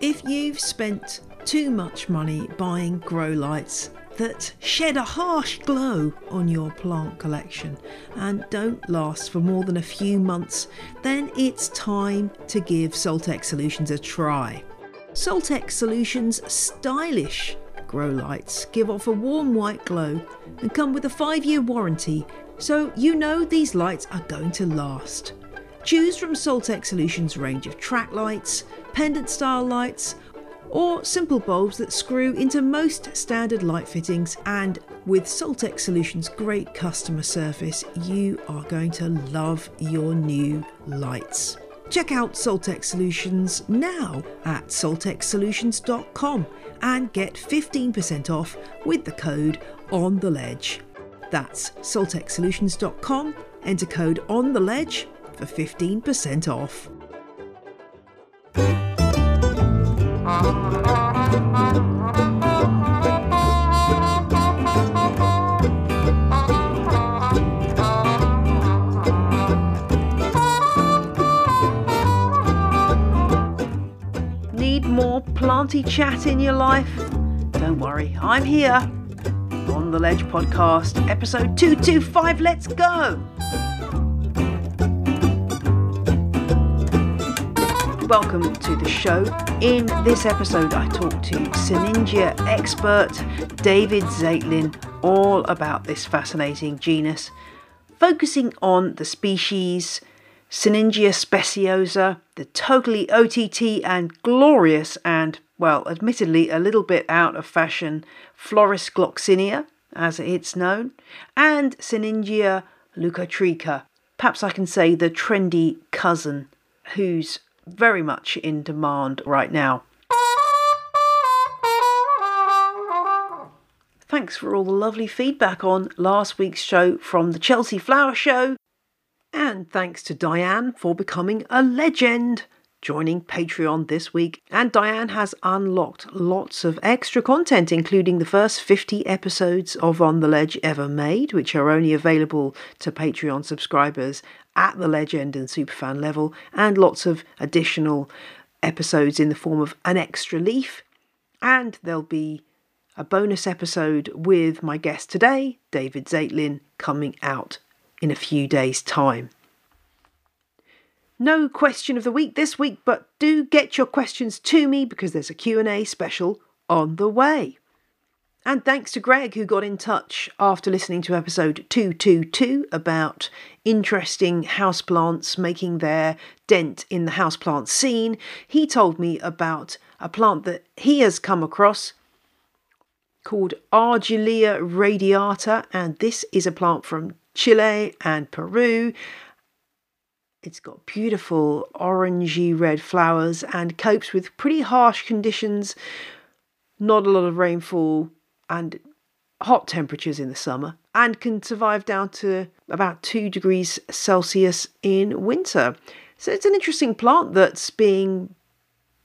If you've spent too much money buying grow lights that shed a harsh glow on your plant collection and don't last for more than a few months, then it's time to give Soltech Solutions a try. Soltech Solutions stylish grow lights give off a warm white glow and come with a 5-year warranty, so you know these lights are going to last. Choose from Soltech Solutions' range of track lights, pendant style lights, or simple bulbs that screw into most standard light fittings, and with Soltech Solutions' great customer service, you are going to love your new lights. Check out Soltech Solutions now at soltechsolutions.com and get 15% off with the code ONTheLedge. That's soltechsolutions.com, enter code ONTheLedge for 15% off. Need more planty chat in your life? Don't worry, I'm here. On the Ledge podcast, episode 225, let's go! Welcome to the show. In this episode, I talked to Sinningia expert David Zaitlin all about this fascinating genus, focusing on the species Sinningia speciosa, the totally OTT and glorious and, well, admittedly a little bit out of fashion Floris gloxinia, as it's known, and Sinningia leucotricha. Perhaps I can say the trendy cousin who's very much in demand right now. Thanks for all the lovely feedback on last week's show from the Chelsea Flower Show. And thanks to Diane for becoming a legend, joining Patreon this week. And Diane has unlocked lots of extra content, including the first 50 episodes of On The Ledge ever made, which are only available to Patreon subscribers at the legend and superfan level, and lots of additional episodes in the form of an extra leaf. And there'll be a bonus episode with my guest today, David Zaitlin, coming out in a few days' time. No question of the week this week, but do get your questions to me because there's a Q&A special on the way. And thanks to Greg, who got in touch after listening to episode 222 about interesting houseplants making their dent in the houseplant scene. He told me about a plant that he has come across called Argylia radiata, and this is a plant from Chile and Peru. It's got beautiful orangey red flowers and copes with pretty harsh conditions, not a lot of rainfall and hot temperatures in the summer, and can survive down to about 2 degrees Celsius in winter. So it's an interesting plant that's being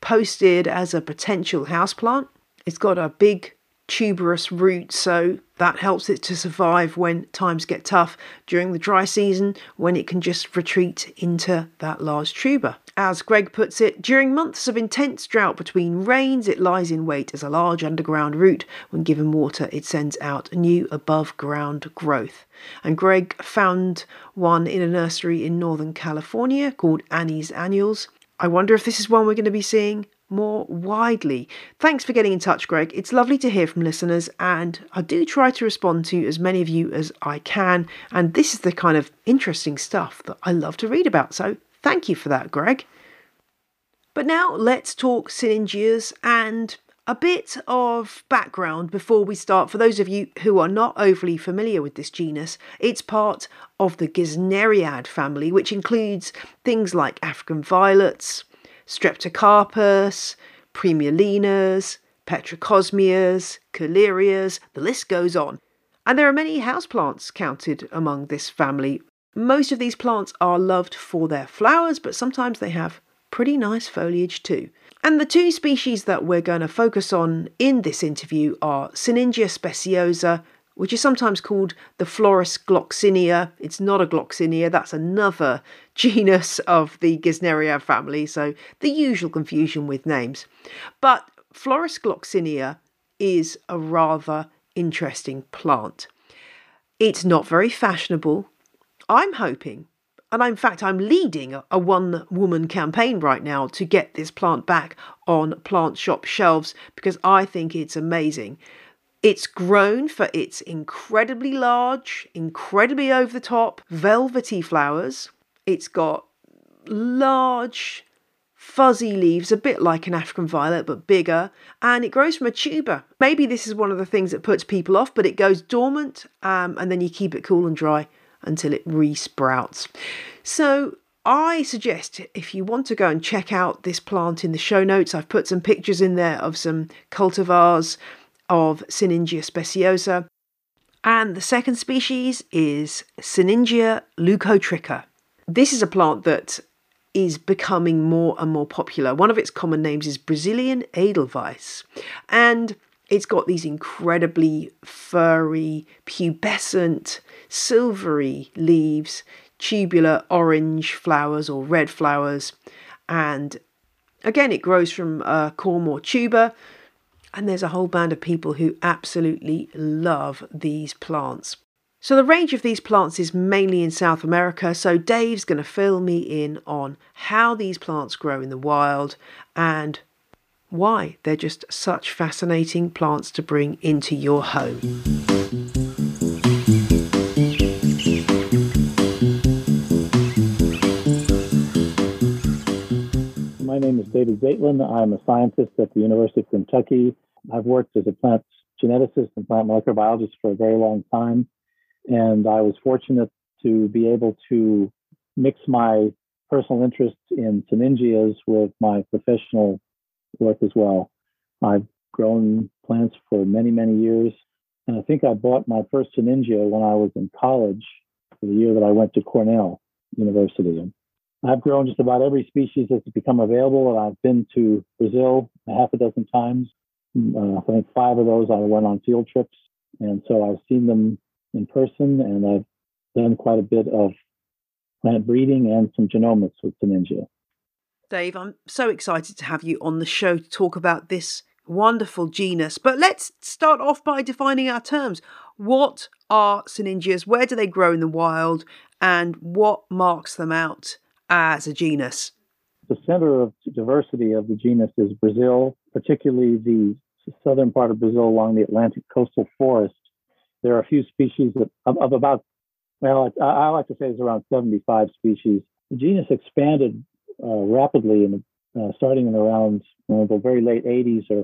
posted as a potential houseplant. It's got a big tuberous root, so that helps it to survive when times get tough during the dry season, when it can just retreat into that large tuber. As Greg puts it, during months of intense drought between rains, it lies in wait as a large underground root. When given water, it sends out new above ground growth. And Greg found one in a nursery in Northern California called Annie's Annuals. I wonder if this is one we're going to be seeing more widely. Thanks for getting in touch, Greg. It's lovely to hear from listeners, and I do try to respond to as many of you as I can, and this is the kind of interesting stuff that I love to read about, so thank you for that, Greg. But now let's talk Sinningias and a bit of background before we start. For those of you who are not overly familiar with this genus, it's part of the Gesneriad family, which includes things like African violets, Streptocarpus, Primulinas, Petrocosmias, Calerias, the list goes on. And there are many houseplants counted among this family. Most of these plants are loved for their flowers, but sometimes they have pretty nice foliage too. And the two species that we're going to focus on in this interview are Sinningia speciosa, which is sometimes called the Floris gloxinia. It's not a gloxinia, that's another genus of the Gesneriad family, so the usual confusion with names. But Floris gloxinia is a rather interesting plant. It's not very fashionable. I'm hoping, and in fact I'm leading a one-woman campaign right now to get this plant back on plant shop shelves because I think it's amazing. It's grown for its incredibly large, incredibly over-the-top, velvety flowers. It's got large, fuzzy leaves, a bit like an African violet, but bigger, and it grows from a tuber. Maybe this is one of the things that puts people off, but it goes dormant, and then you keep it cool and dry until it resprouts. So I suggest if you want to go and check out this plant in the show notes, I've put some pictures in there of some cultivars of Sinningia speciosa. And the second species is Sinningia leucotricha. This is a plant that is becoming more and more popular. One of its common names is Brazilian edelweiss. And it's got these incredibly furry, pubescent, silvery leaves, tubular orange flowers or red flowers. And again, it grows from a corm or tuber. And there's a whole band of people who absolutely love these plants. So the range of these plants is mainly in South America, so Dave's going to fill me in on how these plants grow in the wild and why they're just such fascinating plants to bring into your home. My name is David Zaitlin. I'm a scientist at the University of Kentucky. I've worked as a plant geneticist and plant molecular biologist for a very long time. And I was fortunate to be able to mix my personal interest in Sinningias with my professional work as well. I've grown plants for many, many years. And I think I bought my first Sinningia when I was in college, for the year that I went to Cornell University. And I've grown just about every species that's become available. And I've been to Brazil half a dozen times. I think 5 of those I went on field trips. And so I've seen them in person, and I've done quite a bit of plant breeding and some genomics with Sinningia. Dave, I'm so excited to have you on the show to talk about this wonderful genus. But let's start off by defining our terms. What are Sinningias? Where do they grow in the wild? And what marks them out as a genus? The center of diversity of the genus is Brazil, particularly the southern part of Brazil along the Atlantic coastal forest. There are a few species of about, well, I like to say there's around 75 species. The genus expanded rapidly in starting in around the very late 80s or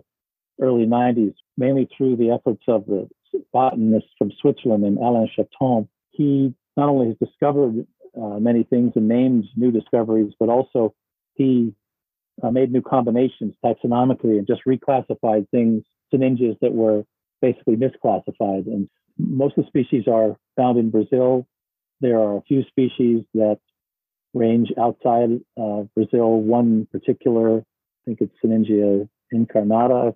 early 90s, mainly through the efforts of the botanist from Switzerland named Alain Chaton. He not only has discovered many things and named new discoveries, but also he made new combinations taxonomically and just reclassified things, Sinningias that were basically misclassified. And most of the species are found in Brazil. There are a few species that range outside of Brazil. One particular, I think it's Sinningia incarnata,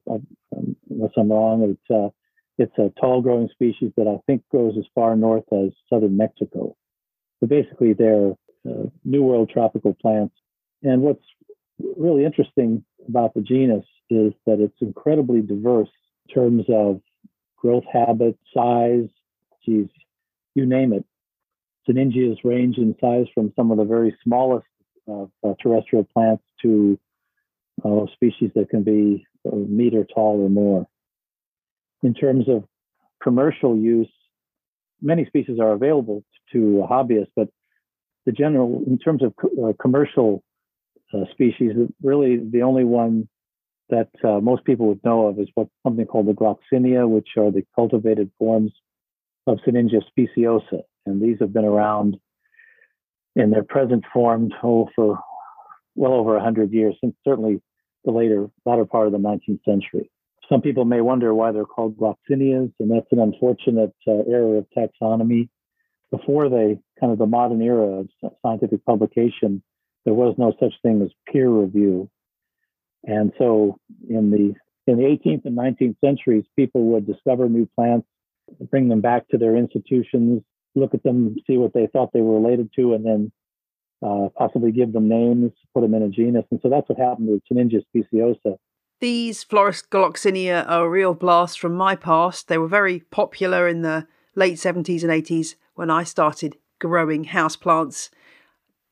unless I'm wrong. It's a tall-growing species that I think grows as far north as southern Mexico. So basically, they're New World tropical plants. And what's really interesting about the genus is that it's incredibly diverse in terms of growth habit, size, geez, you name it. Sinningias range in size from some of the very smallest of terrestrial plants to species that can be a meter tall or more. In terms of commercial use, many species are available to hobbyists, but the general, in terms of commercial species, really the only one that most people would know of is what's something called the gloxinia, which are the cultivated forms of Sinningia speciosa. And these have been around in their present form for well over 100 years, since certainly the latter part of the 19th century. Some people may wonder why they're called gloxinias, and that's an unfortunate error of taxonomy. Before the modern era of scientific publication, there was no such thing as peer review. And so in the 18th and 19th centuries, people would discover new plants, bring them back to their institutions, look at them, see what they thought they were related to, and then possibly give them names, put them in a genus. And so that's what happened with Sinningia speciosa. These Floris gloxinia are a real blast from my past. They were very popular in the late 70s and 80s when I started growing houseplants.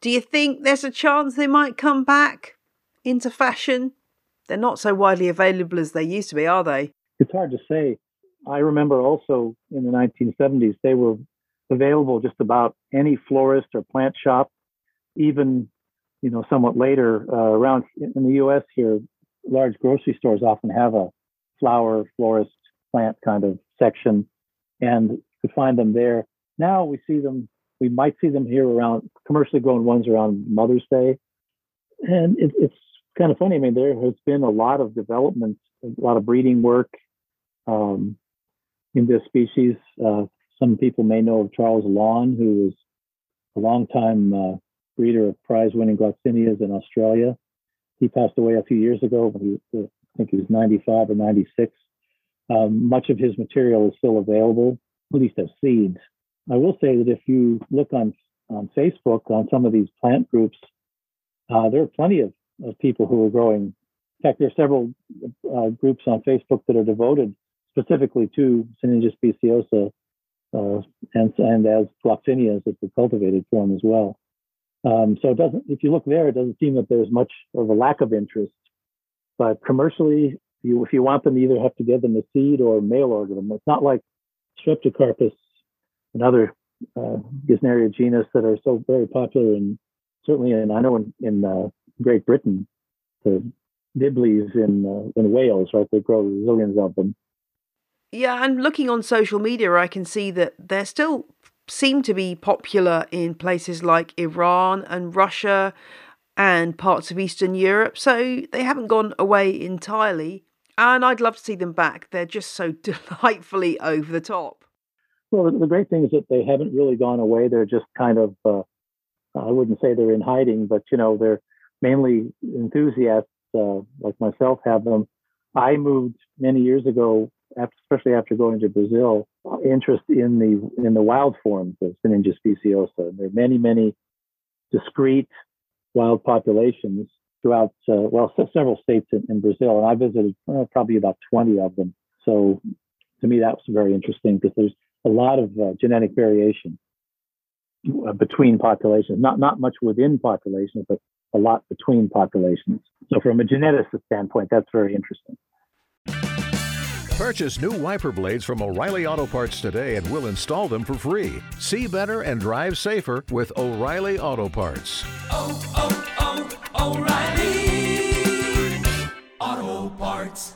Do you think there's a chance they might come back into fashion? They're not so widely available as they used to be, are they? It's hard to say. I remember also in the 1970s, they were available just about any florist or plant shop, even, somewhat later around in the U.S. here. Large grocery stores often have a flower, florist, plant kind of section, and you could find them there. Now we see them, we might see them here around commercially grown ones around Mother's Day. And it's kind of funny. I mean, there has been a lot of development, a lot of breeding work in this species. Some people may know of Charles Lawn, who is a longtime breeder of prize-winning gloxinias in Australia. He passed away a few years ago, when he, I think he was 95 or 96. Much of his material is still available, at least as seeds. I will say that if you look on Facebook, on some of these plant groups, there are plenty of people who are growing. In fact, there are several groups on Facebook that are devoted specifically to Sinningia speciosa and as gloxinias as the cultivated form as well. So if you look there, it doesn't seem that there's much of a lack of interest. But commercially, if you want them, you either have to give them a seed or mail order them. It's not like Streptocarpus and other Gesneriaceae genus that are so very popular, and certainly in Great Britain, the Dibleys in Wales, right? They grow zillions of them. Yeah, and looking on social media, I can see that they're still seem to be popular in places like Iran and Russia and parts of Eastern Europe. So they haven't gone away entirely. And I'd love to see them back. They're just so delightfully over the top. Well, the great thing is that they haven't really gone away. They're just kind of, I wouldn't say they're in hiding, but, they're mainly enthusiasts like myself have them. I moved many years ago, especially after going to Brazil, interest in the wild forms of Sinningia speciosa. There are many, many discrete wild populations throughout, several states in Brazil. And I visited probably about 20 of them. So to me, that was very interesting because there's a lot of genetic variation between populations, not much within populations, but a lot between populations. So from a geneticist standpoint, that's very interesting. Purchase new wiper blades from O'Reilly Auto Parts today and we'll install them for free. See better and drive safer with O'Reilly Auto Parts. O'Reilly Auto Parts.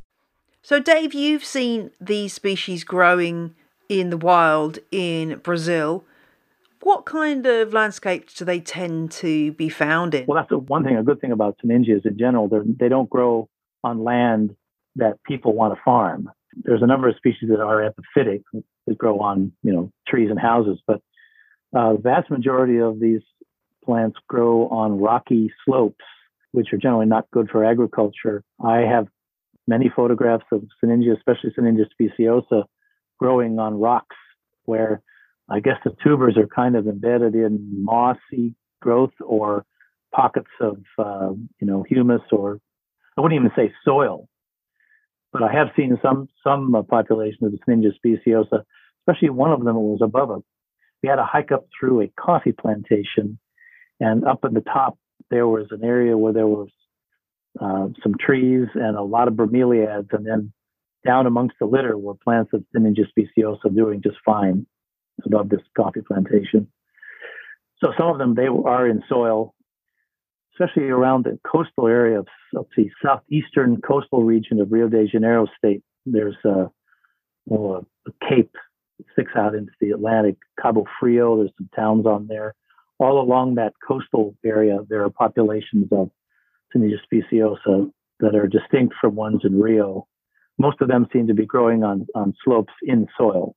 So, Dave, you've seen these species growing in the wild in Brazil. What kind of landscapes do they tend to be found in? Well, that's a good thing about Sinningias in general. They don't grow on land that people want to farm. There's a number of species that are epiphytic that grow on, trees and houses. But the vast majority of these plants grow on rocky slopes, which are generally not good for agriculture. I have many photographs of Sinningia, especially Sinningia speciosa, growing on rocks where I guess the tubers are kind of embedded in mossy growth or pockets of, humus, or I wouldn't even say soil. But I have seen some populations of the Sinningia speciosa, especially one of them was above us. We had a hike up through a coffee plantation, and up at the top there was an area where there was some trees and a lot of bromeliads, and then down amongst the litter were plants of Sinningia speciosa doing just fine above this coffee plantation. So some of them, they are in soil, especially around the coastal area of southeastern coastal region of Rio de Janeiro state. There's well, a cape that sticks out into the Atlantic. Cabo Frio, there's some towns on there. All along that coastal area, there are populations of Sinningia speciosa that are distinct from ones in Rio. Most of them seem to be growing on slopes in soil.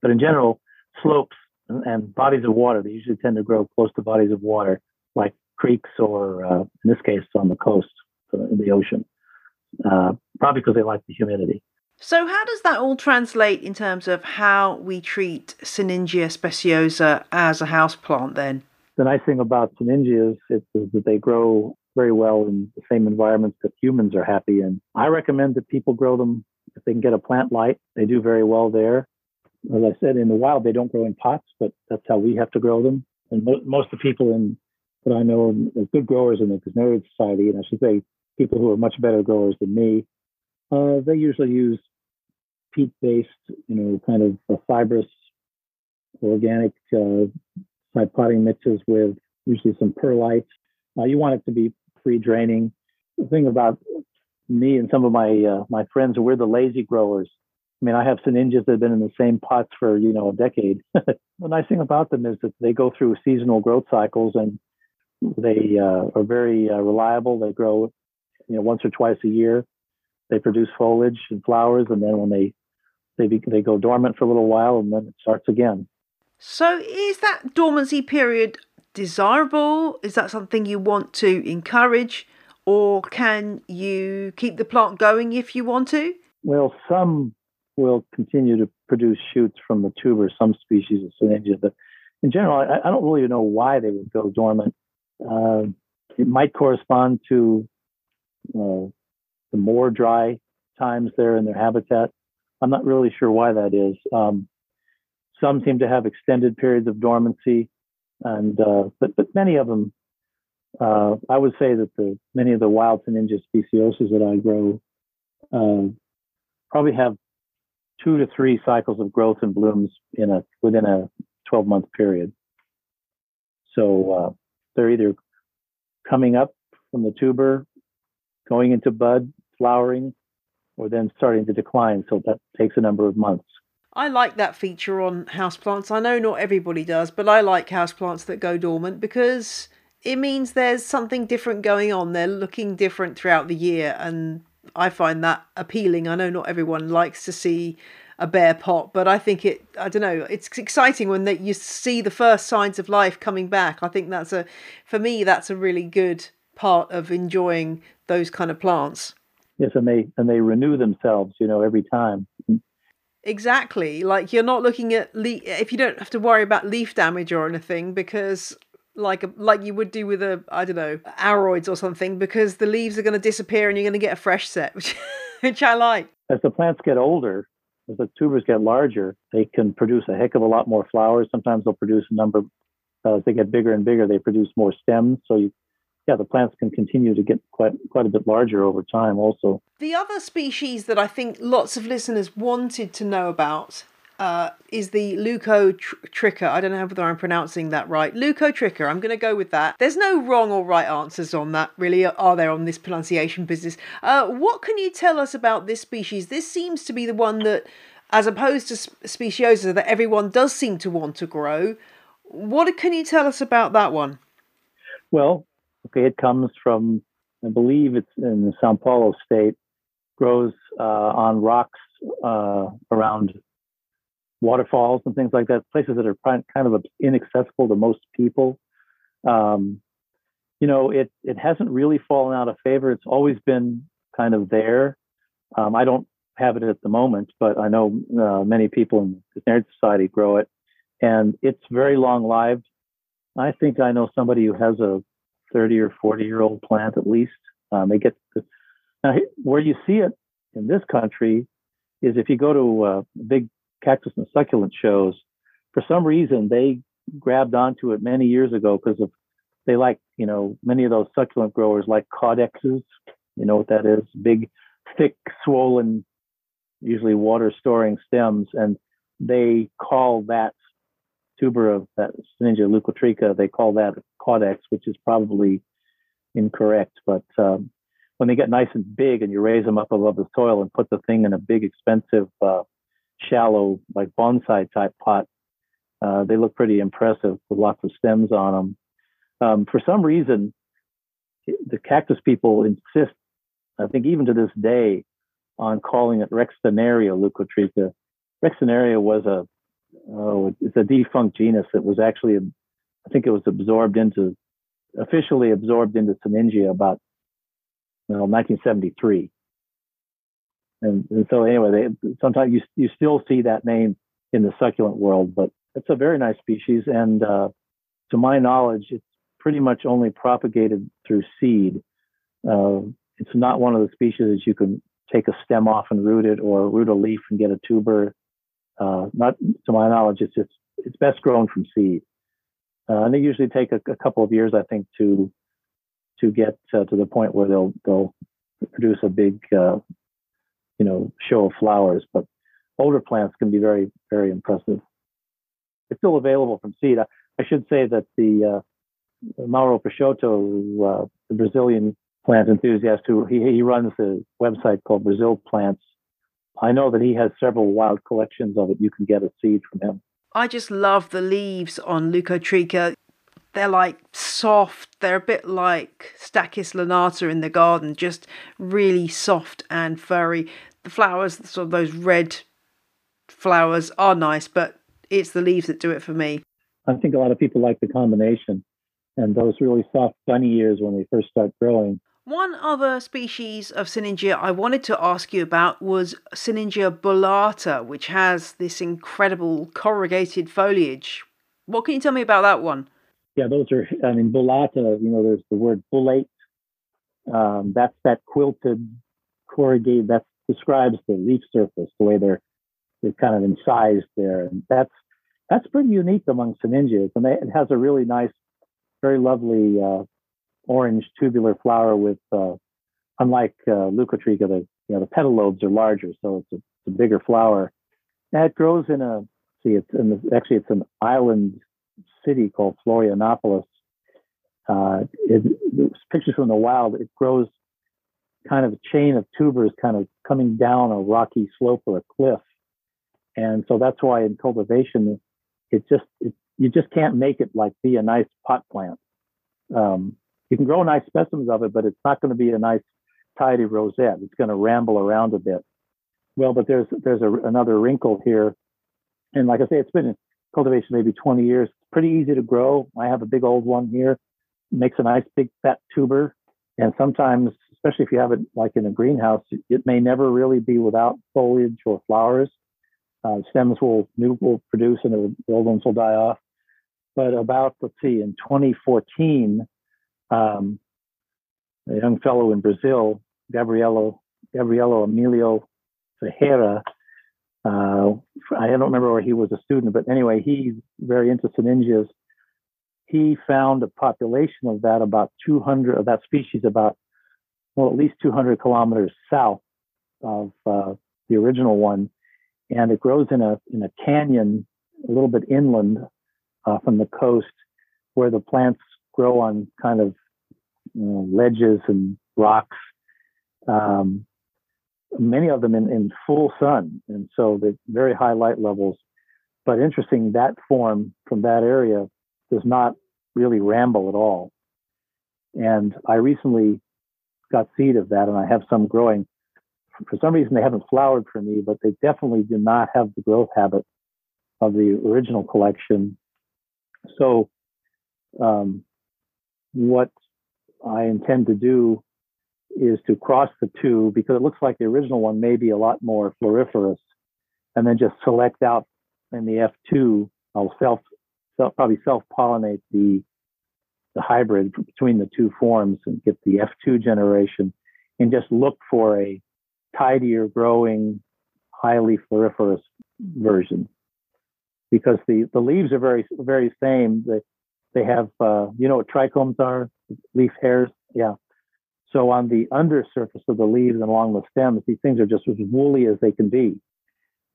But in general, slopes and bodies of water, they usually tend to grow close to bodies of water, like creeks or, in this case, on the coast, in the ocean, probably because they like the humidity. So how does that all translate in terms of how we treat Sinningia speciosa as a houseplant then? The nice thing about Sinningias is that they grow very well in the same environments that humans are happy in. I recommend that people grow them if they can get a plant light. They do very well there. As I said, in the wild, they don't grow in pots, but that's how we have to grow them. And most of the people in that I know are good growers in the Gesneriaceae Society, and I should say people who are much better growers than me, they usually use peat-based, kind of a fibrous, organic side potting mixes with usually some perlite. You want it to be free-draining. The thing about me and some of my my friends, we're the lazy growers. I mean, I have Sinningias that have been in the same pots for, a decade. The nice thing about them is that they go through seasonal growth cycles, and they are very reliable. They grow, once or twice a year. They produce foliage and flowers, and then when they go dormant for a little while, and then it starts again. So is that dormancy period desirable? Is that something you want to encourage, or can you keep the plant going if you want to? Well, some will continue to produce shoots from the tuber, some species of Sinningia, but in general, I don't really know why they would go dormant. It might correspond to the more dry times there in their habitat. I'm not really sure why that is. Some seem to have extended periods of dormancy, and but many of them, I would say that many of the wild Sinningia speciosas that I grow probably have 2 to 3 cycles of growth and blooms within a 12-month period. So they're either coming up from the tuber, going into bud, flowering, or then starting to decline. So that takes a number of months. I like that feature on houseplants. I know not everybody does, but I like houseplants that go dormant because it means there's something different going on. They're looking different throughout the year, and I find that appealing. I know not everyone likes to see a bare pot, but I think it's exciting when that you see the first signs of life coming back. I think for me, that's a really good part of enjoying those kind of plants. Yes, and they renew themselves, every time. Exactly. Like you're not looking at if you don't have to worry about leaf damage or anything, because like you would do with aroids or something, because the leaves are going to disappear and you're going to get a fresh set, which I like. As the plants get older, as the tubers get larger, they can produce a heck of a lot more flowers. Sometimes they'll produce a number. As they get bigger and bigger, they produce more stems. So the plants can continue to get quite a bit larger over time also. The other species that I think lots of listeners wanted to know about is the leucotricha. I don't know whether I'm pronouncing that right. Leucotricha, I'm going to go with that. There's no wrong or right answers on that, really, are there, on this pronunciation business? What can you tell us about this species? This seems to be the one that, as opposed to speciosa, that everyone does seem to want to grow. What can you tell us about that one? Well, okay, it comes from, I believe it's in the Sao Paulo state, grows on rocks around waterfalls and things like that, places that are kind of inaccessible to most people. It hasn't really fallen out of favor. It's always been kind of there. I don't have it at the moment, but I know many people in the Gesneriaceae Society grow it, and it's very long-lived. I think I know somebody who has a 30 or 40-year-old plant at least. Now, where you see it in this country is if you go to big cactus and succulent shows. For some reason, they grabbed onto it many years ago because they like, many of those succulent growers like caudexes. You know what that is? Big, thick, swollen, usually water-storing stems, and they call that tuber of that Sinningia leucotricha, they call that a caudex, which is probably incorrect. But when they get nice and big and you raise them up above the soil and put the thing in a big, expensive shallow, like bonsai type pot. They look pretty impressive with lots of stems on them. For some reason, the cactus people insist, I think even to this day, on calling it Rexinaria leucotricha. Rexinaria was it's a defunct genus that was actually, I think it was officially absorbed into Sinningia about 1973. And so anyway, sometimes you still see that name in the succulent world, but it's a very nice species. And to my knowledge, it's pretty much only propagated through seed. It's not one of the species that you can take a stem off and root it, or root a leaf and get a tuber. Not to my knowledge, it's best grown from seed. And they usually take a couple of years, I think, to get to the point where they'll produce a big, show of flowers. But older plants can be very, very impressive. It's still available from seed. I should say that the Mauro Peixoto, the Brazilian plant enthusiast, who he runs a website called Brazil Plants. I know that he has several wild collections of it. You can get a seed from him. I just love the leaves on leucotricha. They're like soft. They're a bit like Stachys lanata in the garden, just really soft and furry. The flowers, sort of those red flowers, are nice, but it's the leaves that do it for me. I think a lot of people like the combination and those really soft bunny ears when they first start growing. One other species of Sinningia I wanted to ask you about was Sinningia bullata, which has this incredible corrugated foliage. What can you tell me about that one? Yeah, bullata, there's the word bullate. That's that quilted corrugated, that describes the leaf surface, the way they're kind of incised there. And that's pretty unique among Sinningias. And it has a really nice, very lovely orange tubular flower with, unlike leucotricha, the petal lobes are larger, so it's a bigger flower. And it grows it's an island city called Florianopolis. It's pictures from the wild. It grows kind of a chain of tubers, kind of coming down a rocky slope or a cliff, and so that's why in cultivation, you just can't make it be a nice pot plant. You can grow nice specimens of it, but it's not going to be a nice tidy rosette. It's going to ramble around a bit. Well, but there's another wrinkle here. And like I say, it's been in cultivation maybe 20 years. It's pretty easy to grow. I have a big old one here. It makes a nice big fat tuber. And sometimes, especially if you have it in a greenhouse, it may never really be without foliage or flowers. Stems will produce and the old ones will die off. But in 2014, a young fellow in Brazil, Gabriello Emilio Ferreira, I don't remember where he was a student, but anyway, he's very into Sinningias. He found a population of that at least 200 kilometers south of the original one, and it grows in a canyon a little bit inland from the coast, where the plants grow on kind of ledges and rocks, many of them in full sun, and so the very high light levels. But interesting, that form from that area does not really ramble at all. And I recently got seed of that, and I have some growing. For some reason, they haven't flowered for me, but they definitely do not have the growth habit of the original collection. So what I intend to do is to cross the two, because it looks like the original one may be a lot more floriferous, and then just select out in the F2. I'll self-pollinate the hybrid between the two forms and get the F2 generation, and just look for a tidier growing, highly floriferous version, because the leaves are very, very same. They have, what trichomes are? Leaf hairs. Yeah. So on the undersurface of the leaves and along the stems, these things are just as woolly as they can be.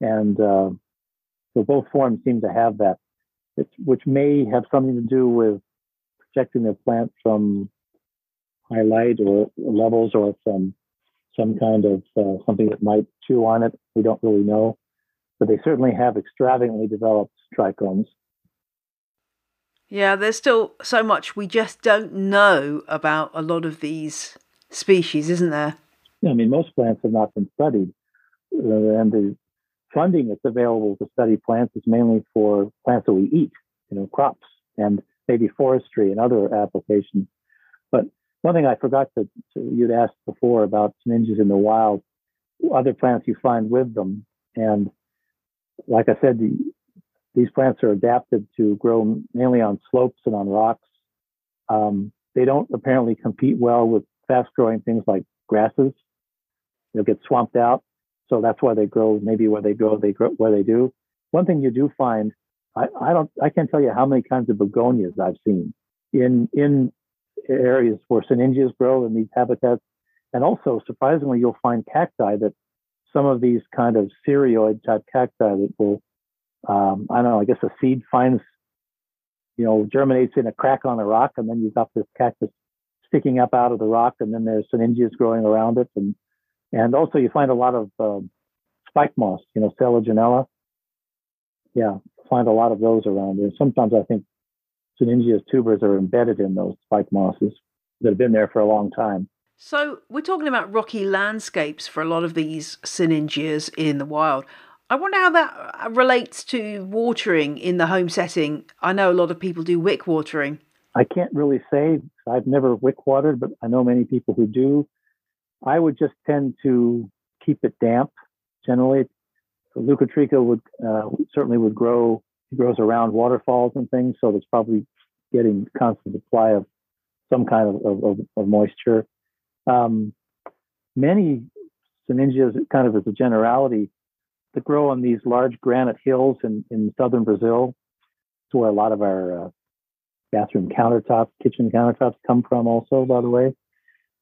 And so both forms seem to have that, which may have something to do with protecting the plant from high light or levels, or from some kind of something that might chew on it. We don't really know. but they certainly have extravagantly developed trichomes. Yeah, there's still so much we just don't know about a lot of these species, isn't there? I mean, most plants have not been studied, and the funding that's available to study plants is mainly for plants that we eat, you know, crops, and maybe forestry and other applications. But one thing I forgot you'd asked before about Sinningias in the wild, other plants you find with them. And like I said, these plants are adapted to grow mainly on slopes and on rocks. They don't apparently compete well with fast-growing things like grasses. They'll get swamped out. So that's why they grow, maybe where they go, they grow where they do. One thing you do find, I can't tell you how many kinds of begonias I've seen in areas where Sinningias grow in these habitats. And also, surprisingly, you'll find cacti that some of these kind of cereoid type cacti that will, I don't know, I guess a seed finds, you know, germinates in a crack on a rock, and then you've got this cactus sticking up out of the rock, and then there's Sinningias growing around it. And also you find a lot of spike moss, you know, Selaginella. Yeah, find a lot of those around there. Sometimes I think Sinningia's tubers are embedded in those spike mosses that have been there for a long time. So we're talking about rocky landscapes for a lot of these Sinningias in the wild. I wonder how that relates to watering in the home setting. I know a lot of people do wick watering. I can't really say. I've never wick watered, but I know many people who do. I would just tend to keep it damp. Generally, leucotricha would certainly grow. It grows around waterfalls and things, so it's probably getting constant supply of some kind of moisture. Many Sinningias, kind of as a generality, that grow on these large granite hills in southern Brazil. It's where a lot of our bathroom countertops, kitchen countertops come from also, by the way.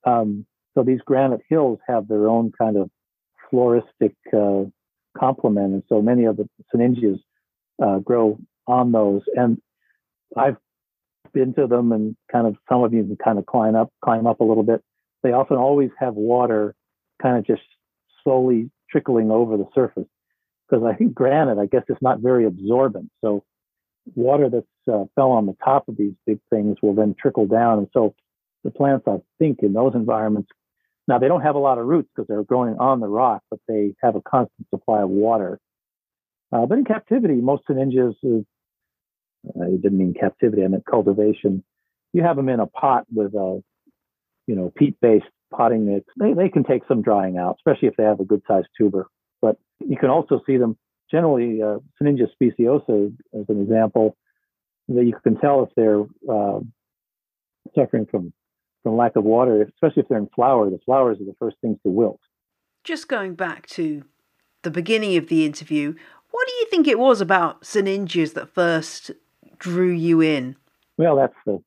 So these granite hills have their own kind of floristic complement. And so many of the Sinningias grow on those. And I've been to them, and kind of some of you can kind of climb up a little bit. They often always have water kind of just slowly trickling over the surface, because I think granite, I guess, is not very absorbent. So water that's fell on the top of these big things will then trickle down. And so the plants, I think, in those environments, now they don't have a lot of roots because they're growing on the rock, but they have a constant supply of water. But in captivity, most Sinningias, I didn't mean captivity, I meant cultivation. You have them in a pot with a, you know, peat-based potting mix. They can take some drying out, especially if they have a good-sized tuber. But you can also see them generally, Sinningia speciosa, as an example, that you can tell if they're suffering from lack of water, especially if they're in flower. The flowers are the first things to wilt. Just going back to the beginning of the interview, what do you think it was about Sinningias that first drew you in? Well, that's an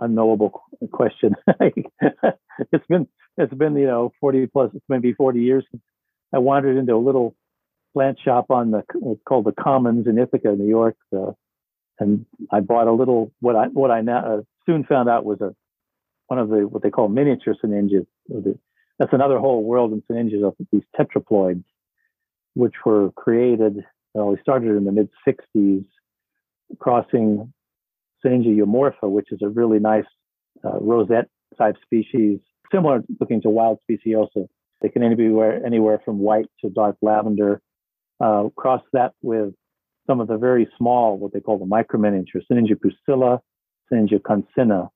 unknowable question. It's been, you know, 40 plus, maybe 40 years. I wandered into a little plant shop on it's called the Commons in Ithaca, New York, and I bought a little what I now soon found out was one of the what they call miniature Sinningias. That's another whole world in Sinningias of these tetraploids, which were created. Well, we started in the mid '60s, crossing Sinningia eumorpha, which is a really nice rosette type species, similar looking to wild speciosa. They can be anywhere from white to dark lavender. Cross that with some of the very small, what they call the microminiature, Sinningia pusilla, Sinningia concinna.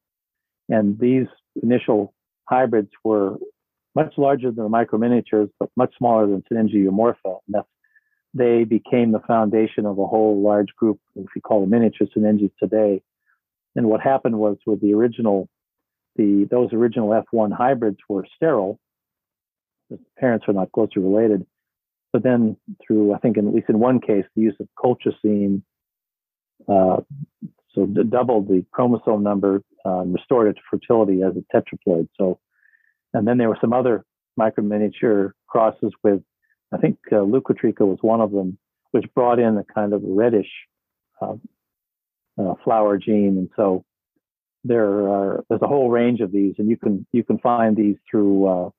And these initial hybrids were much larger than the microminiatures, but much smaller than Sinningia eumorpha. And they became the foundation of a whole large group, which we call the miniature Sinningias today. And what happened was, with those original F1 hybrids were sterile. The parents are not closely related. But then through, I think, at least in one case, the use of colchicine, so doubled the chromosome number and restored it to fertility as a tetraploid. So, and then there were some other microminiature crosses with, I think, leucotricha was one of them, which brought in a kind of reddish flower gene. And so there's a whole range of these, and you can find these through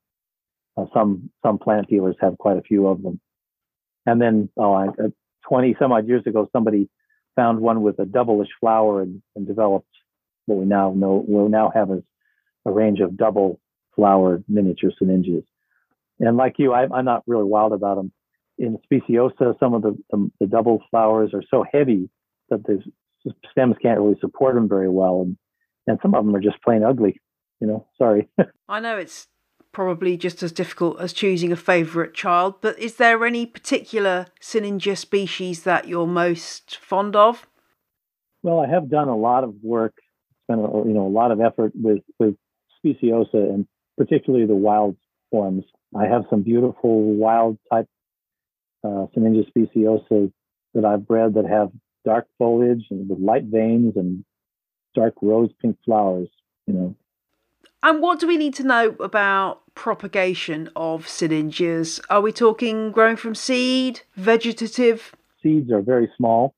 some plant dealers have quite a few of them. And then 20 some odd years ago, somebody found one with a double-ish flower and developed what we now know we'll now have as a range of double flower miniature Sinningias. And like you, I'm not really wild about them. In Speciosa, some of the double flowers are so heavy that the stems can't really support them very well, and some of them are just plain ugly. You know, sorry. I know it's probably just as difficult as choosing a favourite child, but is there any particular Sinningia species that you're most fond of? Well, I have done a lot of work, spent a lot of effort with Speciosa and particularly the wild forms. I have some beautiful wild type Sinningia speciosa that I've bred that have dark foliage and with light veins and dark rose pink flowers, you know. And what do we need to know about propagation of Sinningias? Are we talking growing from seed, vegetative? Seeds are very small.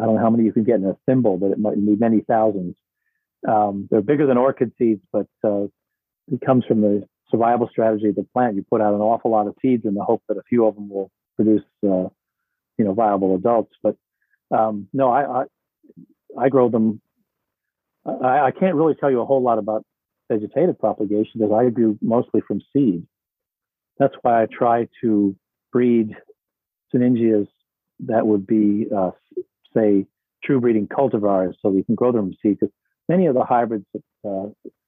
I don't know how many you can get in a thimble, but it might be many thousands. They're bigger than orchid seeds, but it comes from the survival strategy of the plant. You put out an awful lot of seeds in the hope that a few of them will produce, viable adults. But no, I grow them. I can't really tell you a whole lot about vegetative propagation because I do mostly from seed. That's why I try to breed Sinningias that would be, say, true breeding cultivars, so you can grow them from seed. Because many of the hybrids,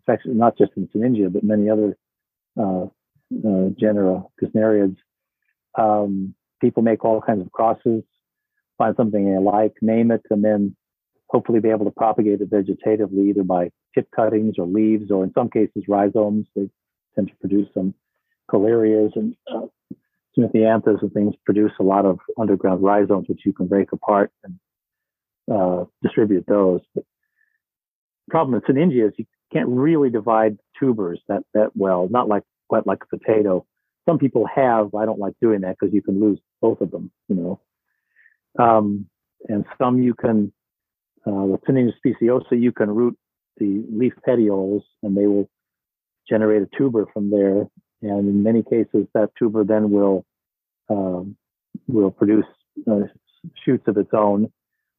actually not just in Sinningia, but many other genera, Gesneriads, people make all kinds of crosses, find something they like, name it, and then hopefully be able to propagate it vegetatively, either by tip cuttings or leaves, or in some cases rhizomes. They tend to produce some Calerias, and Smithianthus and things produce a lot of underground rhizomes, which you can break apart and distribute those. But the problem with Sinningia is you can't really divide tubers that well, not like quite like a potato. Some people have. I don't like doing that because you can lose both of them, you know. And some you can, with Sinningia speciosa, you can root the leaf petioles and they will generate a tuber from there. And in many cases, that tuber then will produce shoots of its own.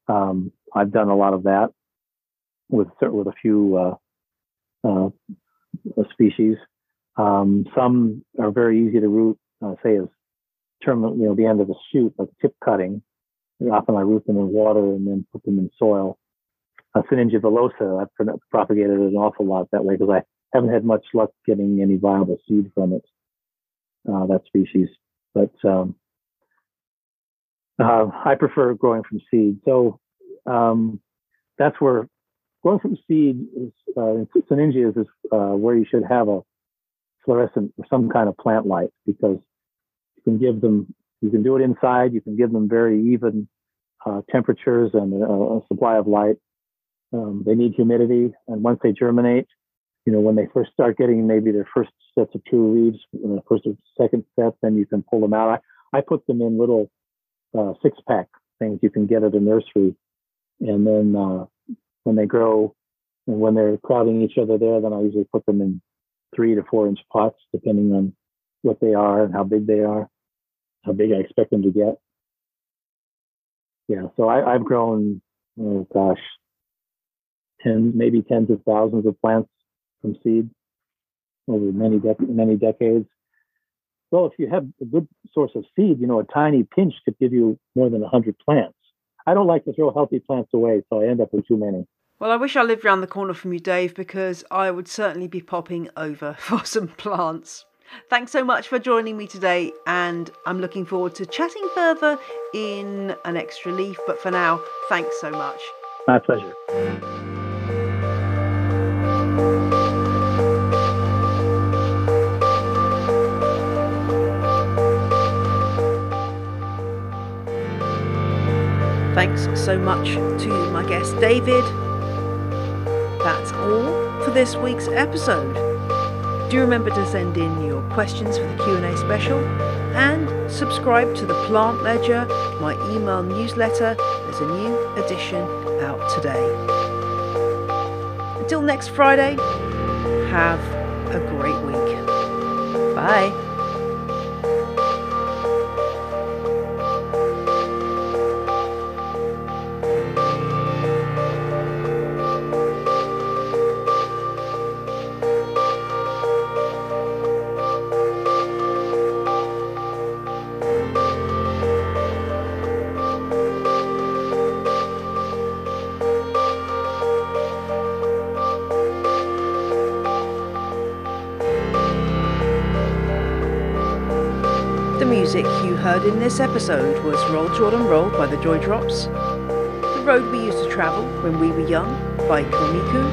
I've done a lot of that with a few species. Some are very easy to root, say as terminal, the end of a shoot, like tip cutting. Often I root them in water and then put them in soil. Sinningia bullata, I've propagated an awful lot that way because I haven't had much luck getting any viable seed from it, that species. But I prefer growing from seed. So that's where growing from seed is, in Sinningias is where you should have a fluorescent or some kind of plant light, because you can give them, you can do it inside, you can give them very even temperatures and a supply of light. They need humidity, and once they germinate, when they first start getting maybe their first sets of two leaves, the first or second set, then you can pull them out. I put them in little 6-pack things you can get at a nursery, and then when they grow and when they're crowding each other there, then I usually put them in 3 to 4 inch pots, depending on what they are and how big they are, how big I expect them to get. Yeah, so I've grown, maybe tens of thousands of plants from seed over many decades. Well, if you have a good source of seed, a tiny pinch could give you more than 100 plants. I don't like to throw healthy plants away, so I end up with too many. Well, I wish I lived around the corner from you, Dave, because I would certainly be popping over for some plants. Thanks so much for joining me today, and I'm looking forward to chatting further in An Extra Leaf. But for now, thanks so much. My pleasure. Thanks so much to my guest, David. That's all for this week's episode. Do remember to send in your questions for the Q&A special, and subscribe to The Plant Ledger, my email newsletter. There's a new edition out today. Until next Friday, have a great week. Bye. music you heard in this episode was Roll Jordan Roll by the Joy Drops, The Road We Used to Travel When We Were Young by Komiku,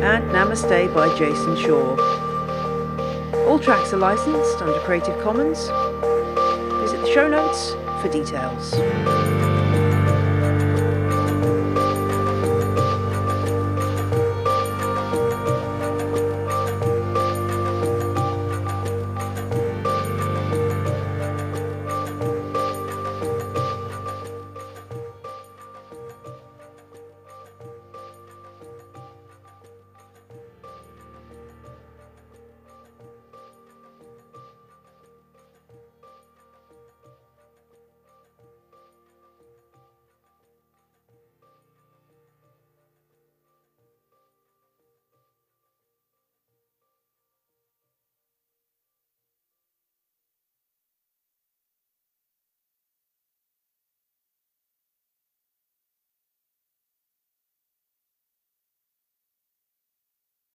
and Namaste by Jason Shaw. All tracks are licensed under Creative Commons. Visit the show notes for details.